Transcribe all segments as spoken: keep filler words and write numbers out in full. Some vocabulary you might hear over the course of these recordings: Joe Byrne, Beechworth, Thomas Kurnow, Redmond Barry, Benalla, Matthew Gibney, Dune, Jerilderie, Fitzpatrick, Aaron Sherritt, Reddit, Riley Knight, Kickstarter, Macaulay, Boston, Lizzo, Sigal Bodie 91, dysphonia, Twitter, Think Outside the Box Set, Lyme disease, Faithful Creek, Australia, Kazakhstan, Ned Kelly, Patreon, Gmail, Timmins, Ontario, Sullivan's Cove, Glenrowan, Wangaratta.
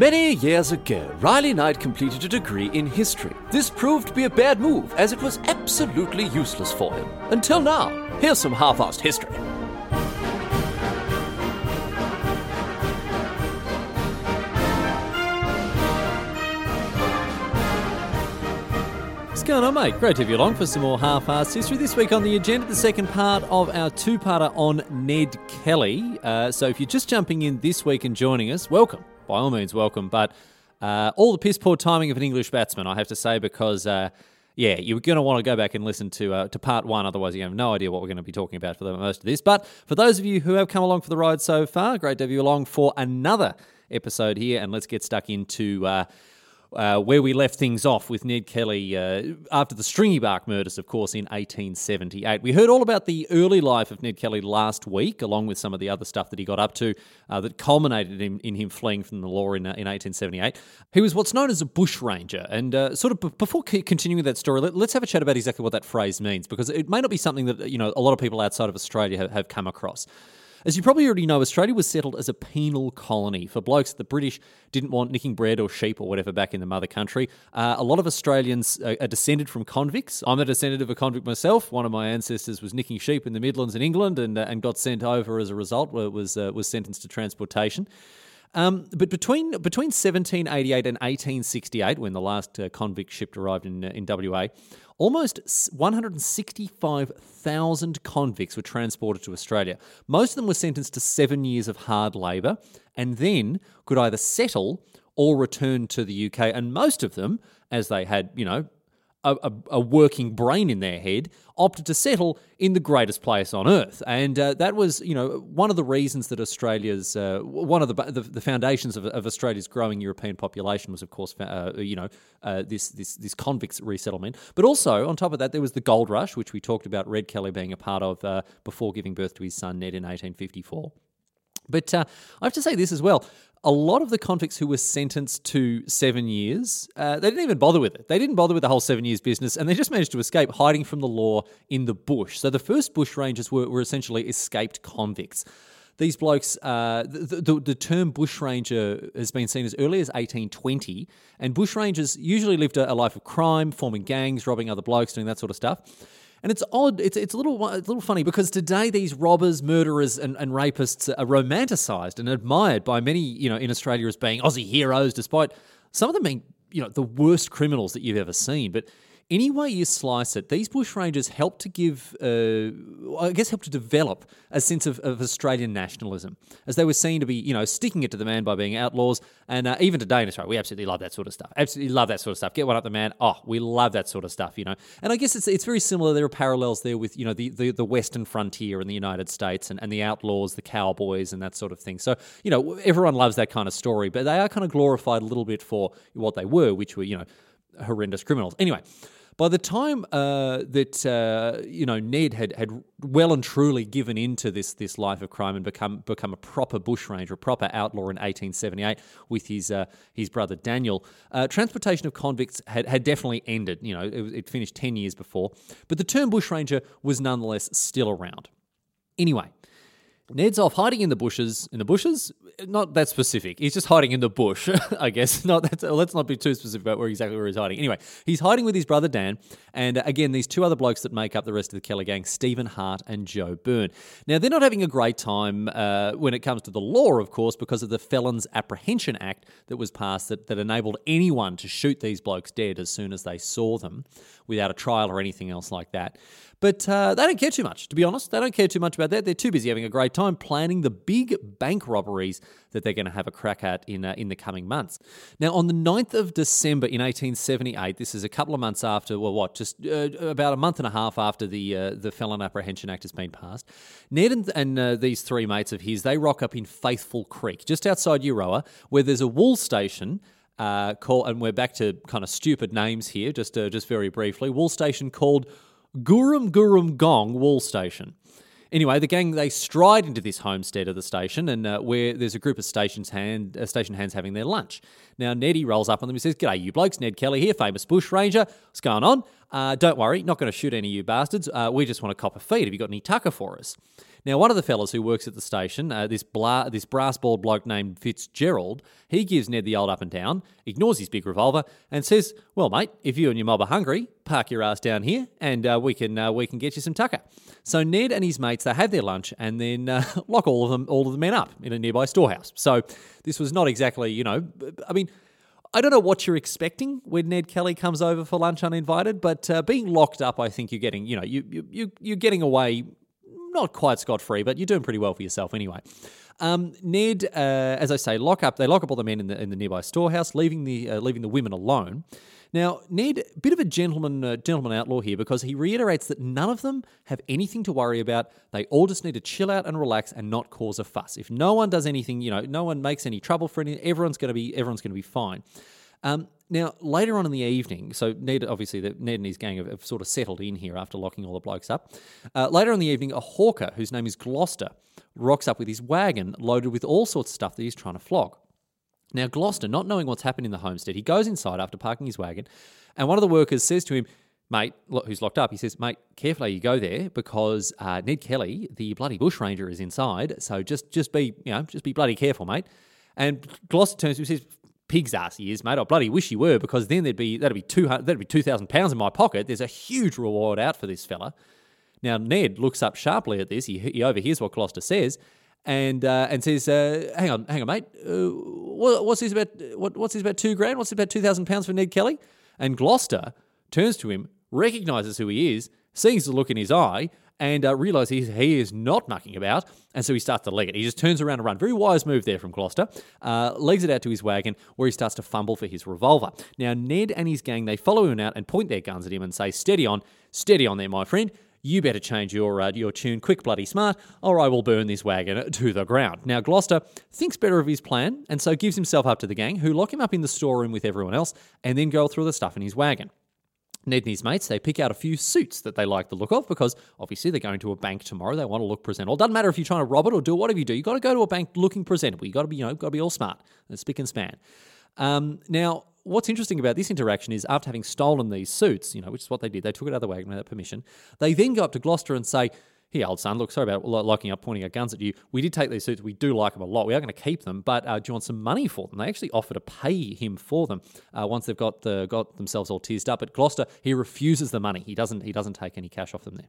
Many years ago, Riley Knight completed a degree in history. This proved to be a bad move, as it was absolutely useless for him. Until now, here's some half-arsed history. What's going on, mate? Great to have you along for some more half-arsed history. This week on the agenda, the second part of our two-parter on Ned Kelly. Uh, so if you're just jumping in this week and joining us, welcome. By all means, welcome. But uh, all the piss-poor timing of an English batsman, I have to say, because, uh, yeah, you're going to want to go back and listen to uh, to part one. Otherwise, you have no idea what we're going to be talking about for the most of this. But for those of you who have come along for the ride so far, great to have you along for another episode here. And let's get stuck into... Uh, Uh, where we left things off with Ned Kelly uh, after the Stringybark murders, of course, in eighteen seventy-eight. We heard all about the early life of Ned Kelly last week, along with some of the other stuff that he got up to uh, that culminated in, in him fleeing from the law in, uh, in eighteen seventy-eight. He was what's known as a bushranger. And uh, sort of b- before c- continuing that story, let, let's have a chat about exactly what that phrase means, because it may not be something that, you know, a lot of people outside of Australia have, have come across. As you probably already know, Australia was settled as a penal colony for blokes that the British didn't want nicking bread or sheep or whatever back in the mother country. Uh, a lot of Australians are, are descended from convicts. I'm a descendant of a convict myself. One of my ancestors was nicking sheep in the Midlands in England and uh, and got sent over as a result, was uh, was sentenced to transportation. Um, but between between seventeen eighty-eight and eighteen sixty-eight, when the last uh, convict ship arrived in, uh, in W A, almost one hundred sixty-five thousand convicts were transported to Australia. Most of them were sentenced to seven years of hard labour and then could either settle or return to the U K. And most of them, as they had, you know, a, a, a working brain in their head, opted to settle in the greatest place on earth. And uh, that was, you know, one of the reasons that Australia's, uh, one of the, the the foundations of, of Australia's growing European population was, of course, uh, you know, uh, this this this convicts resettlement. But also, on top of that, there was the gold rush, which we talked about Red Kelly being a part of uh, before giving birth to his son Ned in eighteen fifty-four. But uh, I have to say this as well. A lot of the convicts who were sentenced to seven years, uh, they didn't even bother with it. They didn't bother with the whole seven years business, and they just managed to escape, hiding from the law in the bush. So the first bushrangers were, were essentially escaped convicts. These blokes, uh, the, the, the term bushranger has been seen as early as eighteen twenty, and bushrangers usually lived a, a life of crime, forming gangs, robbing other blokes, doing that sort of stuff. And it's odd, it's it's a little it's a little funny because today these robbers, murderers and, and rapists are romanticised and admired by many, you know, in Australia as being Aussie heroes, despite some of them being, you know, the worst criminals that you've ever seen. But any way you slice it, these bushrangers helped to give, uh, I guess helped to develop a sense of, of Australian nationalism, as they were seen to be, you know, sticking it to the man by being outlaws. And uh, even today in Australia, we absolutely love that sort of stuff. Absolutely love that sort of stuff. Get one up the man. Oh, we love that sort of stuff, you know. And I guess it's it's very similar. There are parallels there with, you know, the, the, the Western frontier in the United States and, and the outlaws, the cowboys and that sort of thing. So, you know, everyone loves that kind of story, but they are kind of glorified a little bit for what they were, which were, you know, horrendous criminals. Anyway, by the time uh, that uh, you know Ned had, had well and truly given into this this life of crime and become become a proper bushranger, a proper outlaw in eighteen seventy-eight with his uh, his brother Daniel, uh, transportation of convicts had, had definitely ended. You know, it, it finished ten years before, but the term bushranger was nonetheless still around. Anyway, Ned's off hiding in the bushes. In the bushes? Not that specific. He's just hiding in the bush, I guess. Not that, let's not be too specific about where exactly where he's hiding. Anyway, he's hiding with his brother Dan, and again, these two other blokes that make up the rest of the Kelly gang, Stephen Hart and Joe Byrne. Now, they're not having a great time uh, when it comes to the law, of course, because of the Felons Apprehension Act that was passed that, that enabled anyone to shoot these blokes dead as soon as they saw them without a trial or anything else like that. But uh, they don't care too much, to be honest. They don't care too much about that. They're too busy having a great time planning the big bank robberies that they're going to have a crack at in uh, in the coming months. Now, on the ninth of December in eighteen seventy-eight, this is a couple of months after, well, what, just uh, about a month and a half after the uh, the Felon Apprehension Act has been passed, Ned and, and uh, these three mates of his, they rock up in Faithful Creek, just outside Euroa, where there's a wool station. Uh, call, and we're back to kind of stupid names here, just uh, just very briefly. Wool station called Gurrum Gurrum Gong Wool Station. Anyway, the gang, they stride into this homestead of the station, and uh, where there's a group of station's hand, uh, station hands having their lunch. Now, Neddy rolls up on them and says, "G'day, you blokes, Ned Kelly here, famous bush ranger. What's going on? Uh, don't worry, not going to shoot any of you bastards. Uh, we just want a copper feed. Have you got any tucker for us?" Now, one of the fellas who works at the station, uh, this bla- this brass-bald bloke named Fitzgerald, he gives Ned the old up and down, ignores his big revolver, and says, "Well, mate, if you and your mob are hungry, park your ass down here, and uh, we can uh, we can get you some tucker." So Ned and his mates, they have their lunch, and then uh, lock all of them all of the men up in a nearby storehouse. So this was not exactly, you know, I mean, I don't know what you're expecting when Ned Kelly comes over for lunch uninvited, but uh, being locked up, I think you're getting, you know, you you, you you're getting away. Not quite scot-free, but you're doing pretty well for yourself anyway. Um, Ned, uh, as I say, lock up. They lock up all the men in the in the nearby storehouse, leaving the uh, leaving the women alone. Now, Ned, bit of a gentleman uh, gentleman outlaw here, because he reiterates that none of them have anything to worry about. They all just need to chill out and relax and not cause a fuss. If no one does anything, you know, no one makes any trouble for anything, everyone's going to be everyone's going to be fine. Um, Now, later on in the evening, so Ned, obviously, the, Ned and his gang have, have sort of settled in here after locking all the blokes up. Uh, later in the evening, a hawker whose name is Gloucester rocks up with his wagon loaded with all sorts of stuff that he's trying to flog. Now, Gloucester, not knowing what's happened in the homestead, he goes inside after parking his wagon, and one of the workers says to him, "Mate," who's locked up, he says, "Mate, careful how you go there, because uh, Ned Kelly, the bloody bushranger, is inside, so just just be, you know, just be bloody careful, mate." And Gloucester turns to him and says, "Pig's ass he is, mate. I bloody wish he were, because then there'd be that'd be two hundred that'd be two thousand pounds in my pocket. There's a huge reward out for this fella." Now Ned looks up sharply at this. He, he overhears what Gloucester says, and uh, and says, uh, "Hang on, hang on, mate. Uh, what, what's this about? What, what's this about two grand? What's this about two thousand pounds for Ned Kelly?" And Gloucester turns to him, recognises who he is, sees the look in his eye, and uh, realises he is not mucking about, and so he starts to leg it. He just turns around and runs. Very wise move there from Gloucester. Uh, legs it out to his wagon, where he starts to fumble for his revolver. Now, Ned and his gang, they follow him out and point their guns at him and say, "Steady on, steady on there, my friend. You better change your uh, your tune quick, bloody smart, or I will burn this wagon to the ground." Now, Gloucester thinks better of his plan, and so gives himself up to the gang, who lock him up in the storeroom with everyone else, and then go through the stuff in his wagon. Ned and his mates, they pick out a few suits that they like the look of, because obviously they're going to a bank tomorrow. They want to look presentable. Doesn't matter if you're trying to rob it or do whatever you do. You've got to go to a bank looking presentable. You've got to be, you know, got to be all smart and spick and span. Um, now, what's interesting about this interaction is, after having stolen these suits, you know, which is what they did, they took it out of the wagon without permission. They then go up to Gloucester and say, "Here, old son, look, sorry about locking up, pointing our guns at you. We did take these suits. We do like them a lot. We are going to keep them, but uh, do you want some money for them?" They actually offer to pay him for them uh, once they've got the, got themselves all teased up. But Gloucester, he refuses the money. He doesn't. He doesn't take any cash off them there.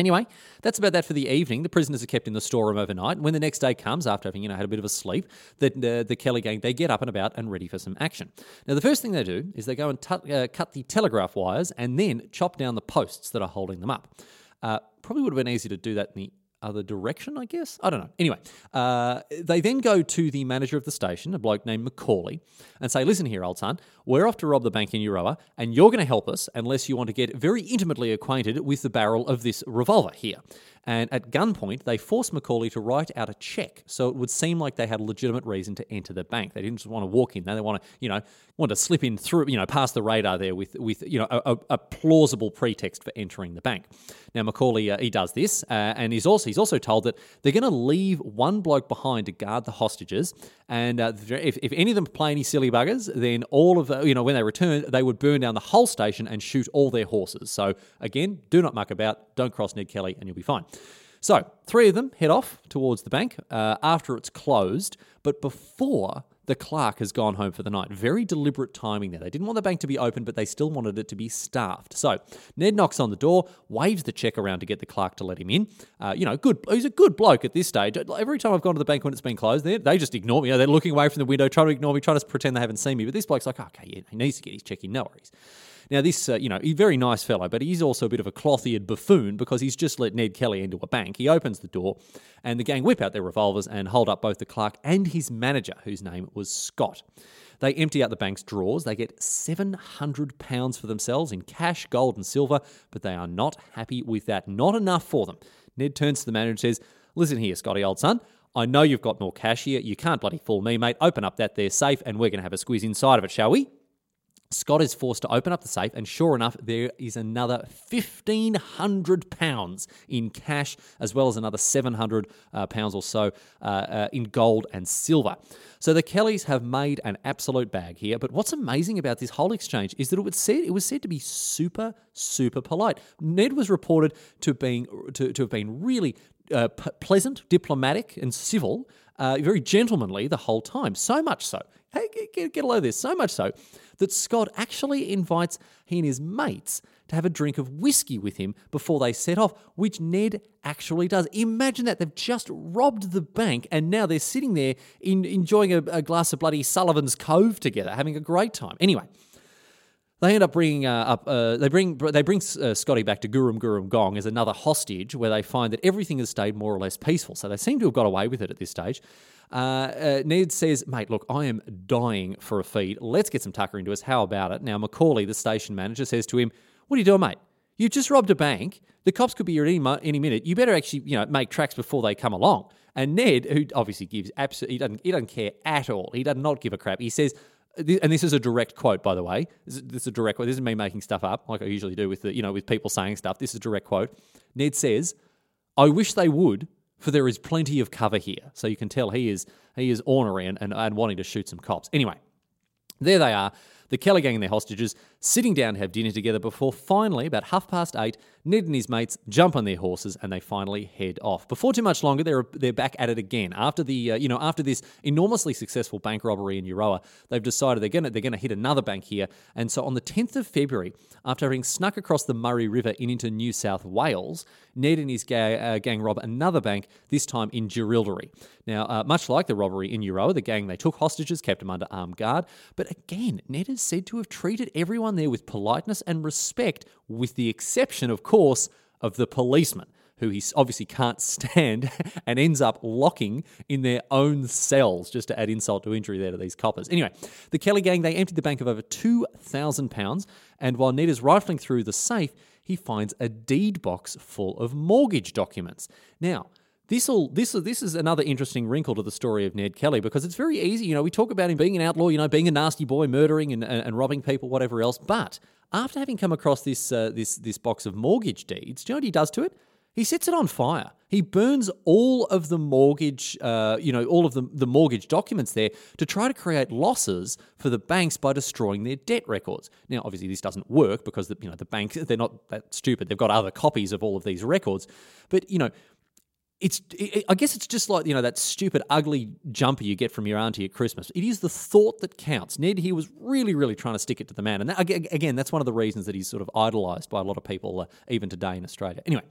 Anyway, that's about that for the evening. The prisoners are kept in the storeroom overnight. When the next day comes, after having, you know, had a bit of a sleep, the, the, the Kelly gang, they get up and about and ready for some action. Now, the first thing they do is they go and t- uh, cut the telegraph wires and then chop down the posts that are holding them up. Uh, probably would have been easy to do that in the other direction, I guess. I don't know. Anyway, uh, they then go to the manager of the station, a bloke named Macaulay, and say, "Listen here, old son, we're off to rob the bank in Euroa, and you're going to help us unless you want to get very intimately acquainted with the barrel of this revolver here." And at gunpoint, they forced Macaulay to write out a cheque, so it would seem like they had a legitimate reason to enter the bank. They didn't just want to walk in there; they want to, you know, want to slip in through, you know, past the radar there with, with you know, a, a plausible pretext for entering the bank. Now Macaulay, uh, he does this, uh, and he's also he's also told that they're going to leave one bloke behind to guard the hostages, and uh, if if any of them play any silly buggers, then all of uh, you know, when they return, they would burn down the whole station and shoot all their horses. So again, do not muck about, don't cross Ned Kelly, and you'll be fine. So three of them head off towards the bank uh, after it's closed, but before the clerk has gone home for the night. Very deliberate timing there. They didn't want the bank to be open, but they still wanted it to be staffed. So Ned knocks on the door, waves the cheque around to get the clerk to let him in. Uh, you know, good. He's a good bloke at this stage. Every time I've gone to the bank when it's been closed, they, they just ignore me. You know, they're looking away from the window, trying to ignore me, trying to pretend they haven't seen me. But this bloke's like, okay, yeah, he needs to get his cheque in, no worries. Now, this, uh, you know, he's a very nice fellow, but he's also a bit of a cloth-eared buffoon because he's just let Ned Kelly into a bank. He opens the door and the gang whip out their revolvers and hold up both the clerk and his manager, whose name was Scott. They empty out the bank's drawers. They get seven hundred pounds for themselves in cash, gold and silver, but they are not happy with that. Not enough for them. Ned turns to the manager and says, listen here, Scotty, old son, I know you've got more cash here. You can't bloody fool me, mate. Open up that there safe and we're going to have a squeeze inside of it, shall we? Scott is forced to open up the safe, and sure enough, there is another fifteen hundred pounds in cash, as well as another seven hundred pounds uh, pounds or so uh, uh, in gold and silver. So the Kellys have made an absolute bag here, but what's amazing about this whole exchange is that it was said, it was said to be super, super polite. Ned was reported to, being, to, to have been really uh, p- pleasant, diplomatic, and civil, uh, very gentlemanly the whole time, so much so. Hey, get, get a load of this, so much so that Scott actually invites he and his mates to have a drink of whiskey with him before they set off, which Ned actually does. Imagine that. They've just robbed the bank and now they're sitting there in, enjoying a, a glass of bloody Sullivan's Cove together, having a great time. Anyway, they end up bringing uh, up. Uh, they bring they bring uh, Scotty back to Gurrum Gurrum Gong as another hostage, where they find that everything has stayed more or less peaceful. So they seem to have got away with it at this stage. Uh, uh, Ned says, mate, look, I am dying for a feed. Let's get some tucker into us. How about it? Now, Macaulay, the station manager, says to him, what are you doing, mate? You've just robbed a bank. The cops could be here any, mo- any minute. You better actually, you know, make tracks before they come along. And Ned, who obviously gives absolutely, he doesn't, he doesn't care at all. He does not give a crap. He says, and this is a direct quote, by the way. This is a direct quote. This isn't me making stuff up like I usually do with the, you know, with people saying stuff. This is a direct quote. Ned says, I wish they would, for there is plenty of cover here. So you can tell he is he is ornery and, and, and wanting to shoot some cops. Anyway, there they are, the Kelly gang and their hostages, sitting down to have dinner together before finally, about half past eight, Ned and his mates jump on their horses and they finally head off. Before too much longer, they're they're back at it again. After the uh, you know after this enormously successful bank robbery in Euroa, they've decided they're gonna they're gonna hit another bank here. And so on the tenth of February, after having snuck across the Murray River in into New South Wales, Ned and his gang, uh, gang rob another bank, this time in Jerilderie. Now, uh, much like the robbery in Euroa, the gang, they took hostages, kept them under armed guard. But again, Ned is said to have treated everyone there with politeness and respect, with the exception, of course, of the policeman, who he obviously can't stand and ends up locking in their own cells, just to add insult to injury there to these coppers. Anyway, the Kelly gang, they emptied the bank of over two thousand pounds, and while Ned is rifling through the safe, he finds a deed box full of mortgage documents. Now, This'll, this this is another interesting wrinkle to the story of Ned Kelly, because it's very easy. You know, we talk about him being an outlaw, you know, being a nasty boy, murdering and, and, and robbing people, whatever else. But after having come across this uh, this this box of mortgage deeds, do you know what he does to it? He sets it on fire. He burns all of the mortgage, uh, you know, all of the, the mortgage documents there to try to create losses for the banks by destroying their debt records. Now, obviously, this doesn't work because the, you know the banks, they're not that stupid. They've got other copies of all of these records, but you know. It's. It, I guess it's just like, you know, that stupid, ugly jumper you get from your auntie at Christmas. It is the thought that counts. Ned here was really, really trying to stick it to the man. And that, again, that's one of the reasons that he's sort of idolised by a lot of people, uh, even today in Australia. Anyway,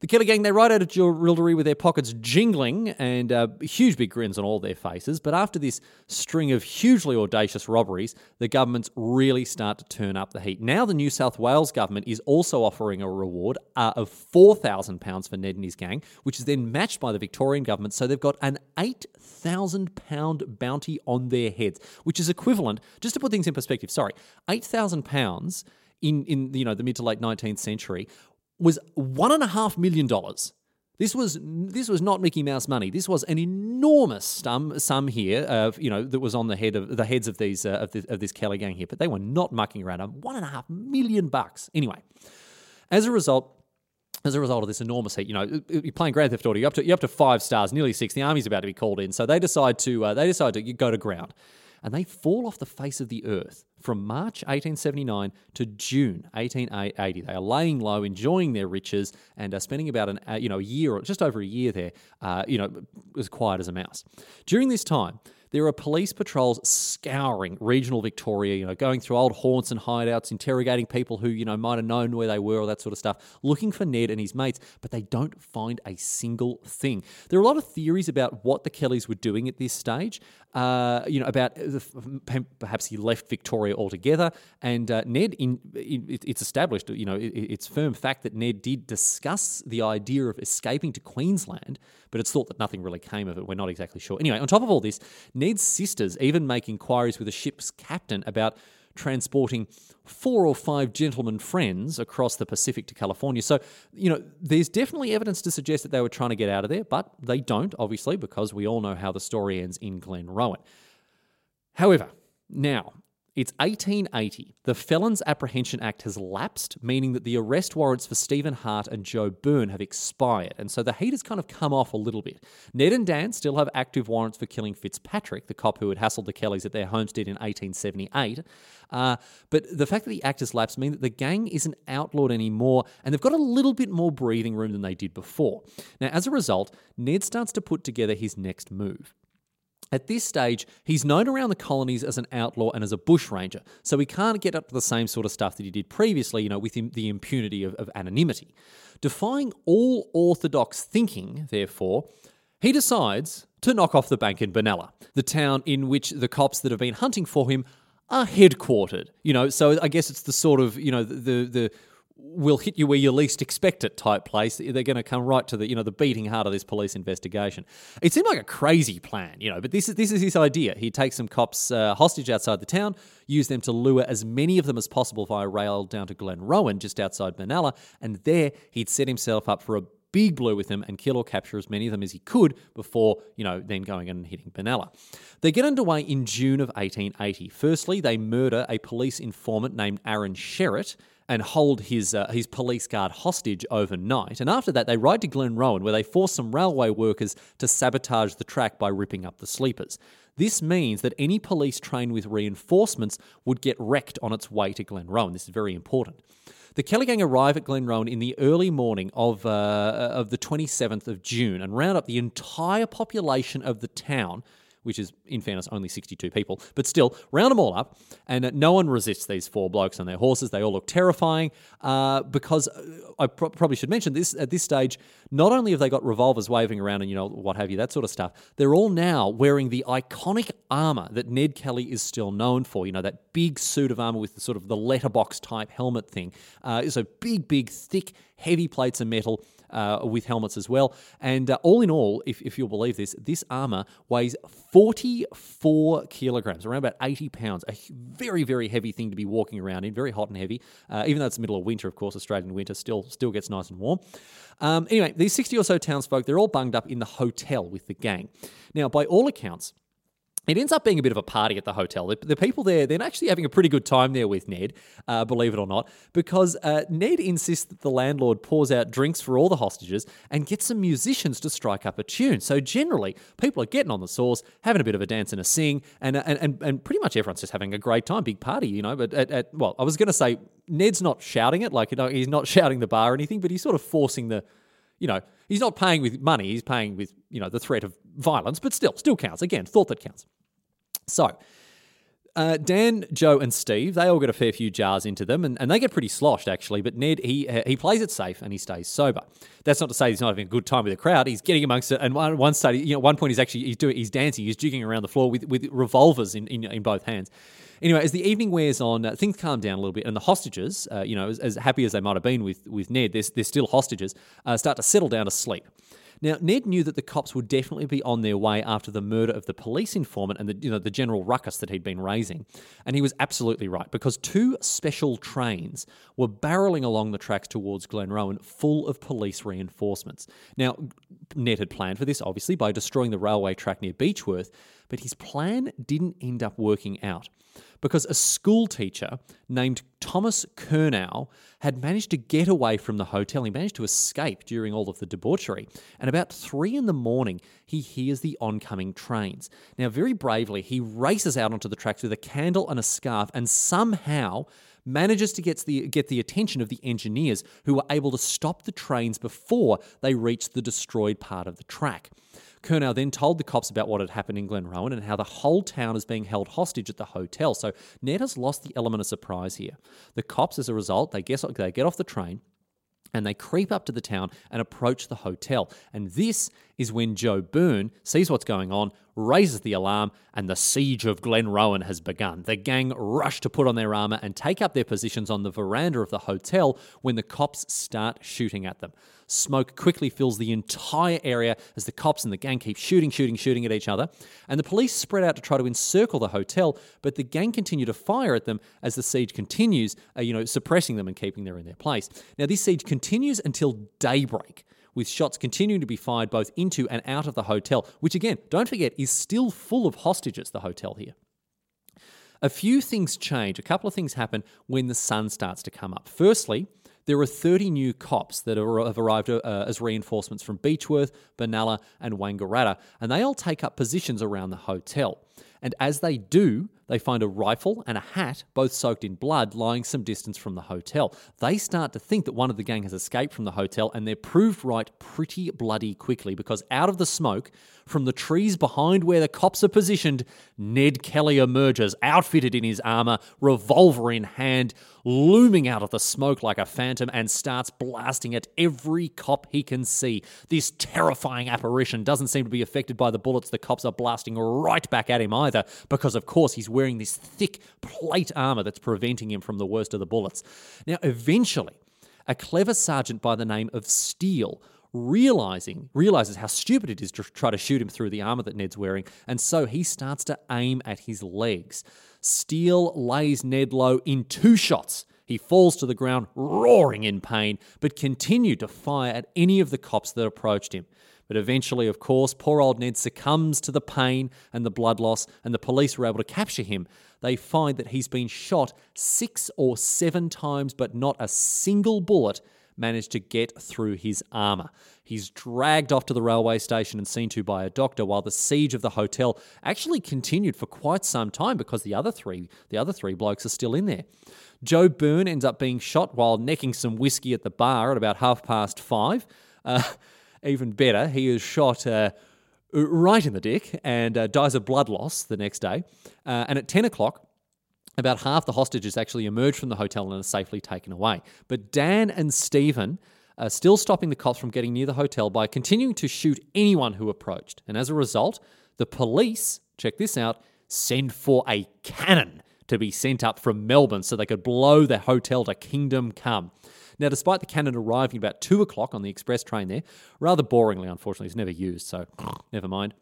the Kelly gang, they ride out of Jerilderie with their pockets jingling and uh, huge big grins on all their faces. But after this string of hugely audacious robberies, the governments really start to turn up the heat. Now the New South Wales government is also offering a reward uh, of four thousand pounds for Ned and his gang, which is then matched by the Victorian government. So they've got an eight thousand pounds bounty on their heads, which is equivalent, just to put things in perspective, sorry, eight thousand pounds in, in you know the mid to late nineteenth century was one and a half million dollars. This was this was not Mickey Mouse money. This was an enormous sum sum here, of, you know, that was on the head of the heads of these uh, of, this, of this Kelly gang here. But they were not mucking around. One and a half million bucks. Anyway, as a result. As a result of this enormous heat, you know, you're playing Grand Theft Auto, you're up to, you're up to five stars, nearly six. The army's about to be called in, so they decide to uh, they decide to go to ground. and they fall off the face of the earth from March eighteen seventy-nine to June eighteen eighty. They are laying low, enjoying their riches, and are spending about an you know a year or just over a year there, uh, you know, as quiet as a mouse. During this time, there are police patrols scouring regional Victoria, you know, going through old haunts and hideouts, interrogating people who, you know, might have known where they were or that sort of stuff, looking for Ned and his mates, but they don't find a single thing. There are a lot of theories about what the Kellys were doing at this stage, uh, you know, about the, perhaps he left Victoria altogether, and uh, Ned, in, in, it's established, you know, it's firm fact that Ned did discuss the idea of escaping to Queensland, but it's thought that nothing really came of it. We're not exactly sure. Anyway, on top of all this, Ned's sisters even make inquiries with a ship's captain about transporting four or five gentlemen friends across the Pacific to California. So, you know, there's definitely evidence to suggest that they were trying to get out of there, but they don't, obviously, because we all know how the story ends in Glenrowan. However, now, it's eighteen eighty. The Felons Apprehension Act has lapsed, meaning that the arrest warrants for Stephen Hart and Joe Byrne have expired, and so the heat has kind of come off a little bit. Ned and Dan still have active warrants for killing Fitzpatrick, the cop who had hassled the Kellys at their homestead in eighteen seventy-eight, uh, but the fact that the act has lapsed means that the gang isn't outlawed anymore, and they've got a little bit more breathing room than they did before. Now, as a result, Ned starts to put together his next move. At this stage, he's known around the colonies as an outlaw and as a bushranger, so he can't get up to the same sort of stuff that he did previously, you know, with the impunity of, of anonymity. Defying all orthodox thinking, therefore, he decides to knock off the bank in Benalla, the town in which the cops that have been hunting for him are headquartered. You know, so I guess it's the sort of, you know, the... the will hit you where you least expect it type place. They're going to come right to the, you know, the beating heart of this police investigation. It seemed like a crazy plan, you know, but this is this is his idea. He takes some cops uh, hostage outside the town, use them to lure as many of them as possible via rail down to Glenrowan, just outside Benalla, and there he'd set himself up for a big blue with them and kill or capture as many of them as he could before, you know, then going and hitting Benalla. They get underway in June of eighteen eighty. Firstly, they murder a police informant named Aaron Sherritt and hold his uh, his police guard hostage overnight. And after that, they ride to Glenrowan, where they force some railway workers to sabotage the track by ripping up the sleepers. This means that any police train with reinforcements would get wrecked on its way to Glenrowan. This is very important. The Kelly gang arrive at Glenrowan in the early morning of uh, of the twenty-seventh of June and round up the entire population of the town, which is, in fairness, only sixty-two people, but still, round them all up, and uh, no one resists these four blokes on their horses. They all look terrifying, uh, because uh, I pro- probably should mention this, at this stage, not only have they got revolvers waving around and, you know, what have you, that sort of stuff, they're all now wearing the iconic armour that Ned Kelly is still known for, you know, that big suit of armour with the sort of the letterbox-type helmet thing. Uh, so big, big, thick, heavy plates of metal, Uh, with helmets as well. And uh, all in all, if, if you'll believe this, this armour weighs forty-four kilograms, around about eighty pounds, a very, very heavy thing to be walking around in, very hot and heavy, uh, even though it's the middle of winter, of course, Australian winter still still gets nice and warm. Um, anyway, these sixty or so townsfolk, they're all bunged up in the hotel with the gang. Now, by all accounts, it ends up being a bit of a party at the hotel. The, the people there, they're actually having a pretty good time there with Ned, uh, believe it or not, because uh, Ned insists that the landlord pours out drinks for all the hostages and gets some musicians to strike up a tune. So generally, people are getting on the sauce, having a bit of a dance and a sing, and and and, and pretty much everyone's just having a great time, big party, you know. But at, at well, I was going to say Ned's not shouting it, like, you know, he's not shouting the bar or anything, but he's sort of forcing the, you know, he's not paying with money, he's paying with, you know, the threat of violence, but still, still counts. Again, thought that counts. So, uh, Dan, Joe and Steve, they all get a fair few jars into them, and, and they get pretty sloshed, actually, but Ned, he he plays it safe and he stays sober. That's not to say he's not having a good time with the crowd, he's getting amongst it, and one, one stage, you know, one point he's actually, he's doing, he's dancing, he's jigging around the floor with, with revolvers in, in, in both hands. Anyway, as the evening wears on, uh, things calm down a little bit, and the hostages, uh, you know, as, as happy as they might have been with, with Ned, they're, they're still hostages, uh, start to settle down to sleep. Now, Ned knew that the cops would definitely be on their way after the murder of the police informant and the, you know, the general ruckus that he'd been raising, and he was absolutely right, because two special trains were barrelling along the tracks towards Glenrowan full of police reinforcements. Now, Ned had planned for this, obviously, by destroying the railway track near Beechworth, but his plan didn't end up working out because a school teacher named Thomas Kurnow had managed to get away from the hotel. He managed to escape during all of the debauchery, and about three in the morning, he hears the oncoming trains. Now, very bravely, he races out onto the tracks with a candle and a scarf and somehow manages to get the, get the attention of the engineers, who were able to stop the trains before they reached the destroyed part of the track. Kurnow then told the cops about what had happened in Glenrowan and how the whole town is being held hostage at the hotel. So Ned has lost the element of surprise here. The cops, as a result, they guess they get off the train and they creep up to the town and approach the hotel. And this is when Joe Byrne sees what's going on, raises the alarm, and the siege of Glenrowan has begun. The gang rush to put on their armour and take up their positions on the veranda of the hotel when the cops start shooting at them. Smoke quickly fills the entire area as the cops and the gang keep shooting, shooting, shooting at each other, and the police spread out to try to encircle the hotel, but the gang continue to fire at them as the siege continues, uh, you know, suppressing them and keeping them in their place. Now, this siege continues until daybreak, with shots continuing to be fired both into and out of the hotel, which again, don't forget, is still full of hostages, the hotel here. A few things change. A couple of things happen when the sun starts to come up. Firstly, there are thirty new cops that are, have arrived uh, as reinforcements from Beechworth, Benalla and Wangaratta, and they all take up positions around the hotel. And as they do, they find a rifle and a hat, both soaked in blood, lying some distance from the hotel. They start to think that one of the gang has escaped from the hotel, and they're proved right pretty bloody quickly, because out of the smoke, from the trees behind where the cops are positioned, Ned Kelly emerges, outfitted in his armour, revolver in hand, looming out of the smoke like a phantom, and starts blasting at every cop he can see. This terrifying apparition doesn't seem to be affected by the bullets the cops are blasting right back at him either, because of course he's wearing this thick plate armour that's preventing him from the worst of the bullets. Now, eventually, a clever sergeant by the name of Steel realizing realizes how stupid it is to try to shoot him through the armour that Ned's wearing, and so he starts to aim at his legs. Steel lays Ned low in two shots. He falls to the ground, roaring in pain, but continued to fire at any of the cops that approached him. But eventually, of course, poor old Ned succumbs to the pain and the blood loss, and the police were able to capture him. They find that he's been shot six or seven times, but not a single bullet managed to get through his armour. He's dragged off to the railway station and seen to by a doctor, while the siege of the hotel actually continued for quite some time, because the other three, the other three blokes are still in there. Joe Byrne ends up being shot while necking some whiskey at the bar at about half past five. Uh, Even better, he is shot uh, right in the dick and uh, dies of blood loss the next day. Uh, and at ten o'clock, about half the hostages actually emerge from the hotel and are safely taken away. But Dan and Stephen are still stopping the cops from getting near the hotel by continuing to shoot anyone who approached. And as a result, the police, check this out, send for a cannon to be sent up from Melbourne so they could blow the hotel to kingdom come. Now, despite the cannon arriving about two o'clock on the express train there, rather boringly, unfortunately, it's never used, so never mind.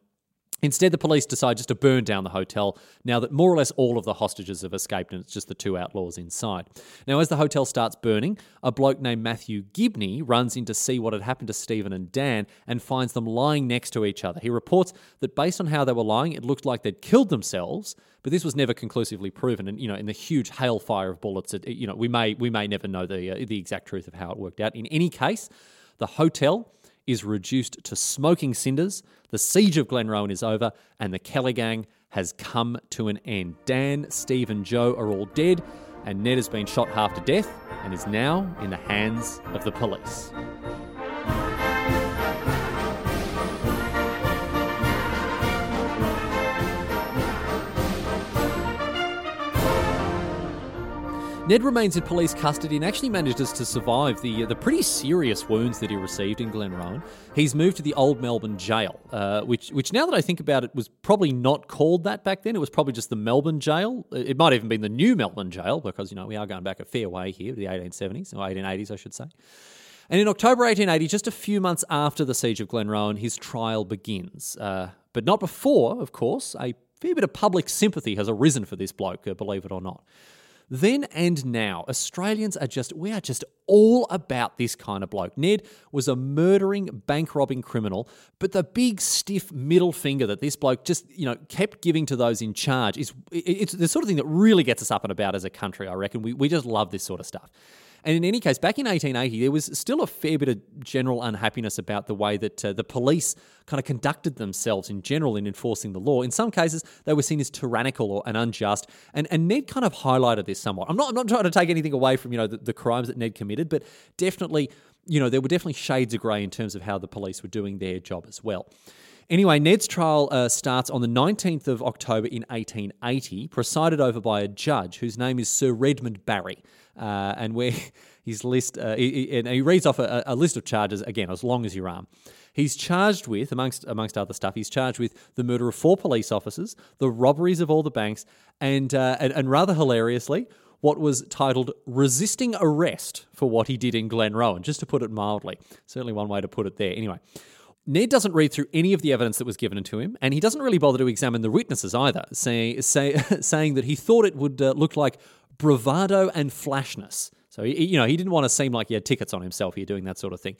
Instead, the police decide just to burn down the hotel now that more or less all of the hostages have escaped and it's just the two outlaws inside. Now, as the hotel starts burning, a bloke named Matthew Gibney runs in to see what had happened to Stephen and Dan and finds them lying next to each other. He reports that based on how they were lying, it looked like they'd killed themselves, but this was never conclusively proven. And, you know, in the huge hailfire of bullets, it, you know, we may we may never know the uh, the exact truth of how it worked out. In any case, the hotel is reduced to smoking cinders, the siege of Glenrowan is over, and the Kelly gang has come to an end. Dan, Steve and Joe are all dead, and Ned has been shot half to death and is now in the hands of the police. Ned remains in police custody and actually manages to survive the the pretty serious wounds that he received in Glenrowan. He's moved to the old Melbourne jail, uh, which, which now that I think about it, was probably not called that back then. It was probably just the Melbourne jail. It might even been the new Melbourne jail, because, you know, we are going back a fair way here, the eighteen seventies, or eighteen eighties, I should say. And in October eighteen eighty, just a few months after the siege of Glenrowan, his trial begins. Uh, but not before, of course, a fair bit of public sympathy has arisen for this bloke, uh, believe it or not. Then and now, Australians are just, we are just all about this kind of bloke. Ned was a murdering, bank-robbing criminal, but the big, stiff middle finger that this bloke just, you know, kept giving to those in charge is it's the sort of thing that really gets us up and about as a country, I reckon. We, we just love this sort of stuff. And in any case, back in eighteen eighty, there was still a fair bit of general unhappiness about the way that uh, the police kind of conducted themselves in general in enforcing the law. In some cases, they were seen as tyrannical or, and unjust. And, and Ned kind of highlighted this somewhat. I'm not, I'm not trying to take anything away from, you know, the, the crimes that Ned committed, but definitely, you know, there were definitely shades of grey in terms of how the police were doing their job as well. Anyway, Ned's trial uh, starts on the nineteenth of October in eighteen eighty, presided over by a judge whose name is Sir Redmond Barry, uh, and where his list uh, he, and he reads off a, a list of charges again as long as your arm. He's charged with, amongst amongst other stuff, he's charged with the murder of four police officers, the robberies of all the banks, and uh, and, and rather hilariously, what was titled resisting arrest for what he did in Glenrowan, just to put it mildly. Certainly one way to put it there. Anyway. Ned doesn't read through any of the evidence that was given to him, and he doesn't really bother to examine the witnesses either, say, say, saying that he thought it would uh, look like bravado and flashness. So, he, you know, he didn't want to seem like he had tickets on himself here doing that sort of thing.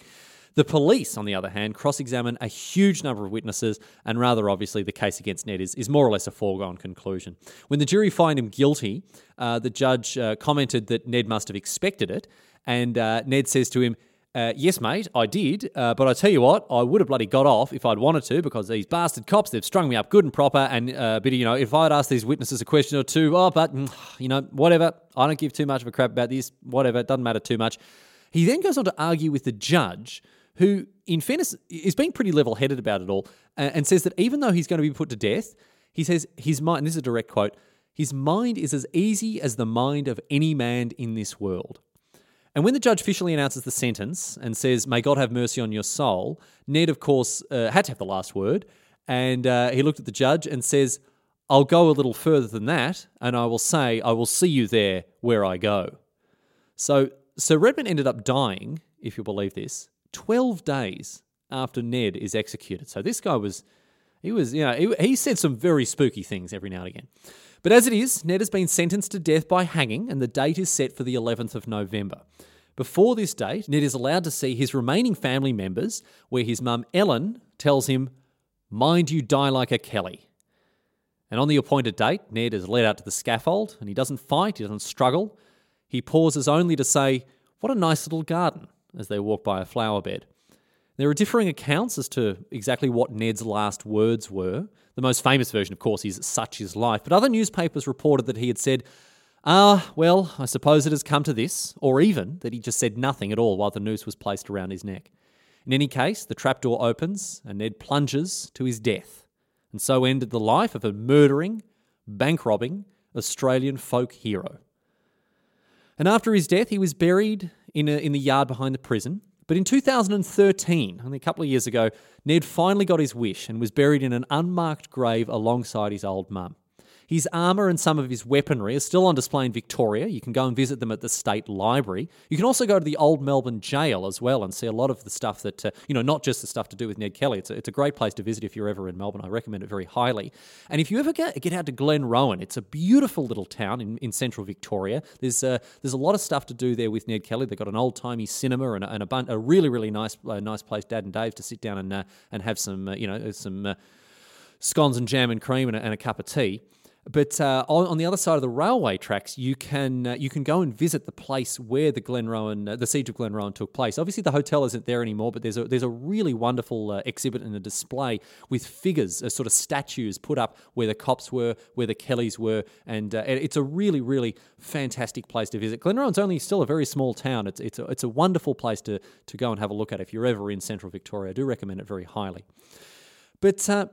The police, on the other hand, cross-examine a huge number of witnesses, and rather obviously the case against Ned is, is more or less a foregone conclusion. When the jury find him guilty, uh, the judge uh, commented that Ned must have expected it, and uh, Ned says to him, Uh, yes, mate, I did, uh, but I tell you what, I would have bloody got off if I'd wanted to, because these bastard cops, they've strung me up good and proper, and uh, but, you know, if I'd asked these witnesses a question or two, oh, but, you know, whatever, I don't give too much of a crap about this, whatever, it doesn't matter too much. He then goes on to argue with the judge, who, in fairness, is being pretty level-headed about it all, and, and says that even though he's going to be put to death, he says his mind, and this is a direct quote, his mind is as easy as the mind of any man in this world. And when the judge officially announces the sentence and says, "May God have mercy on your soul," Ned, of course, uh, had to have the last word. And uh, he looked at the judge and says, "I'll go a little further than that, and I will say, I will see you there where I go." So Sir Redmond ended up dying, if you believe this, twelve days after Ned is executed. So this guy was, he was, you know, he, he said some very spooky things every now and again. But as it is, Ned has been sentenced to death by hanging, and the date is set for the eleventh of November. Before this date, Ned is allowed to see his remaining family members, where his mum, Ellen, tells him, "Mind you die like a Kelly." And on the appointed date, Ned is led out to the scaffold, and he doesn't fight, he doesn't struggle. He pauses only to say, "What a nice little garden," as they walk by a flower bed. There are differing accounts as to exactly what Ned's last words were. The most famous version, of course, is "Such is life." But other newspapers reported that he had said, "Ah, well, I suppose it has come to this," or even that he just said nothing at all while the noose was placed around his neck. In any case, the trapdoor opens and Ned plunges to his death. And so ended the life of a murdering, bank-robbing Australian folk hero. And after his death, he was buried in, a, in the yard behind the prison. But in two thousand thirteen, only a couple of years ago, Ned finally got his wish and was buried in an unmarked grave alongside his old mum. His armour and some of his weaponry are still on display in Victoria. You can go and visit them at the State Library. You can also go to the Old Melbourne Jail as well and see a lot of the stuff that, uh, you know, not just the stuff to do with Ned Kelly. It's a, it's a great place to visit if you're ever in Melbourne. I recommend it very highly. And if you ever get, get out to Glenrowan, it's a beautiful little town in, in central Victoria. There's uh, there's a lot of stuff to do there with Ned Kelly. They've got an old-timey cinema and a, and a, bun- a really, really nice uh, nice place, Dad and Dave, to sit down and uh, and have some, uh, you know, some uh, scones and jam and cream and a, and a cup of tea. But uh, on the other side of the railway tracks, you can uh, you can go and visit the place where the Glenrowan, uh, the siege of Glenrowan took place. Obviously, the hotel isn't there anymore, but there's a there's a really wonderful uh, exhibit and a display with figures, uh, sort of statues put up where the cops were, where the Kellys were, and uh, it's a really really fantastic place to visit. Glenrowan's only still a very small town. It's it's a, it's a wonderful place to to go and have a look at if you're ever in central Victoria. I do recommend it very highly. But. Uh,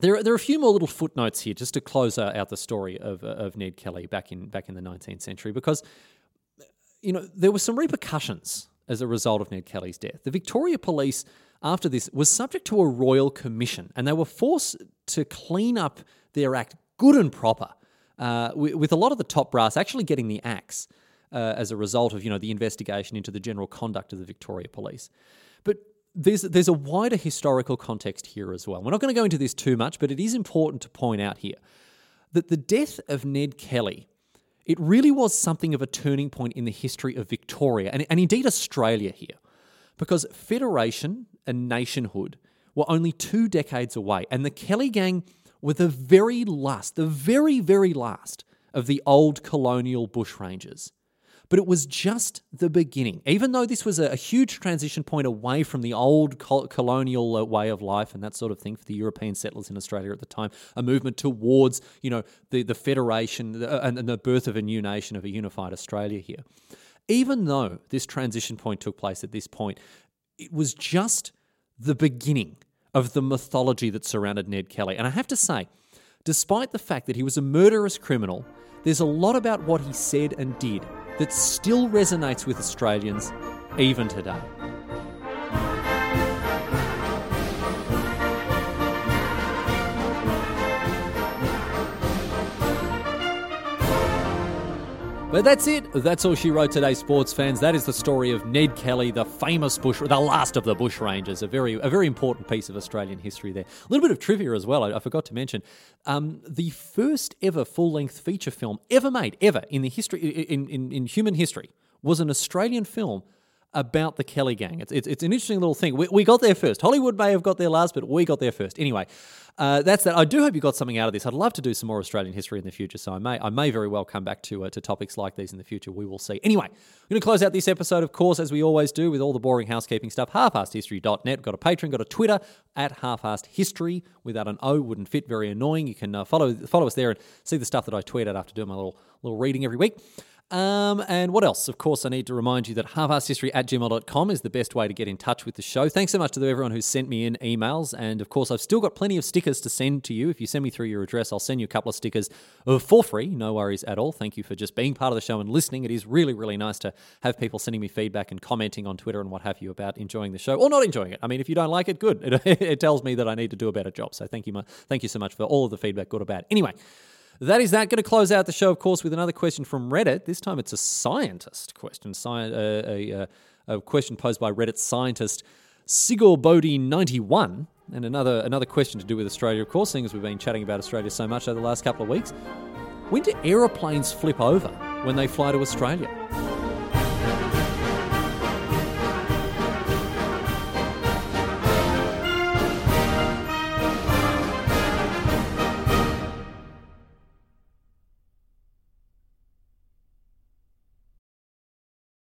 There, there are a few more little footnotes here just to close out the story of of Ned Kelly back in back in the nineteenth century, because, you know, there were some repercussions as a result of Ned Kelly's death. The Victoria Police, after this, was subject to a royal commission, and they were forced to clean up their act good and proper, uh, with a lot of the top brass actually getting the axe uh, as a result of, you know, the investigation into the general conduct of the Victoria Police. But There's there's a wider historical context here as well. We're not going to go into this too much, but it is important to point out here that the death of Ned Kelly It really was something of a turning point in the history of Victoria and, and indeed Australia here, because federation and nationhood were only two decades away, and the Kelly gang were the very last, the very, very last of the old colonial bushrangers. But it was just the beginning. Even though this was a, a huge transition point away from the old co- colonial uh, way of life and that sort of thing for the European settlers in Australia at the time, a movement towards, you know, the, the federation the, and, and the birth of a new nation, of a unified Australia here. Even though this transition point took place at this point, it was just the beginning of the mythology that surrounded Ned Kelly. And I have to say, despite the fact that he was a murderous criminal, there's a lot about what he said and did that still resonates with Australians even today. But that's it. That's all she wrote today, sports fans. That is the story of Ned Kelly, the famous bush, the last of the bushrangers. A very, a very important piece of Australian history there. A little bit of trivia as well. I, I forgot to mention um, the first ever full-length feature film ever made, ever in the history in, in, in human history, was an Australian film about the Kelly gang. It's, it's, it's an interesting little thing. We, we got there first. Hollywood may have got there last, but we got there first. Anyway, uh, that's that. I do hope you got something out of this. I'd love to do some more Australian history in the future, so I may I may very well come back to uh, to topics like these in the future. We will see. Anyway, we're going to close out this episode, of course, as we always do, with all the boring housekeeping stuff. half arsed history dot net. Got a Patreon, got a Twitter, at half arsed history. Without an O, wouldn't fit. Very annoying. You can uh, follow follow us there and see the stuff that I tweet out after doing my little little reading every week. Um, and what else? Of course, I need to remind you that half arsed history at gmail dot com is the best way to get in touch with the show. Thanks so much to everyone who sent me in emails. And of course, I've still got plenty of stickers to send to you. If you send me through your address, I'll send you a couple of stickers for free. No worries at all. Thank you for just being part of the show and listening. It is really, really nice to have people sending me feedback and commenting on Twitter and what have you about enjoying the show or not enjoying it. I mean, if you don't like it, good. It, it tells me that I need to do a better job. So thank you, thank you so much for all of the feedback, good or bad. Anyway. That is that. Going to close out the show, of course, with another question from Reddit. This time it's a scientist question, Sci- uh, a, a question posed by Reddit scientist Sigal Bodie ninety-one. And another another question to do with Australia, of course, seeing as we've been chatting about Australia so much over the last couple of weeks. When do aeroplanes flip over when they fly to Australia?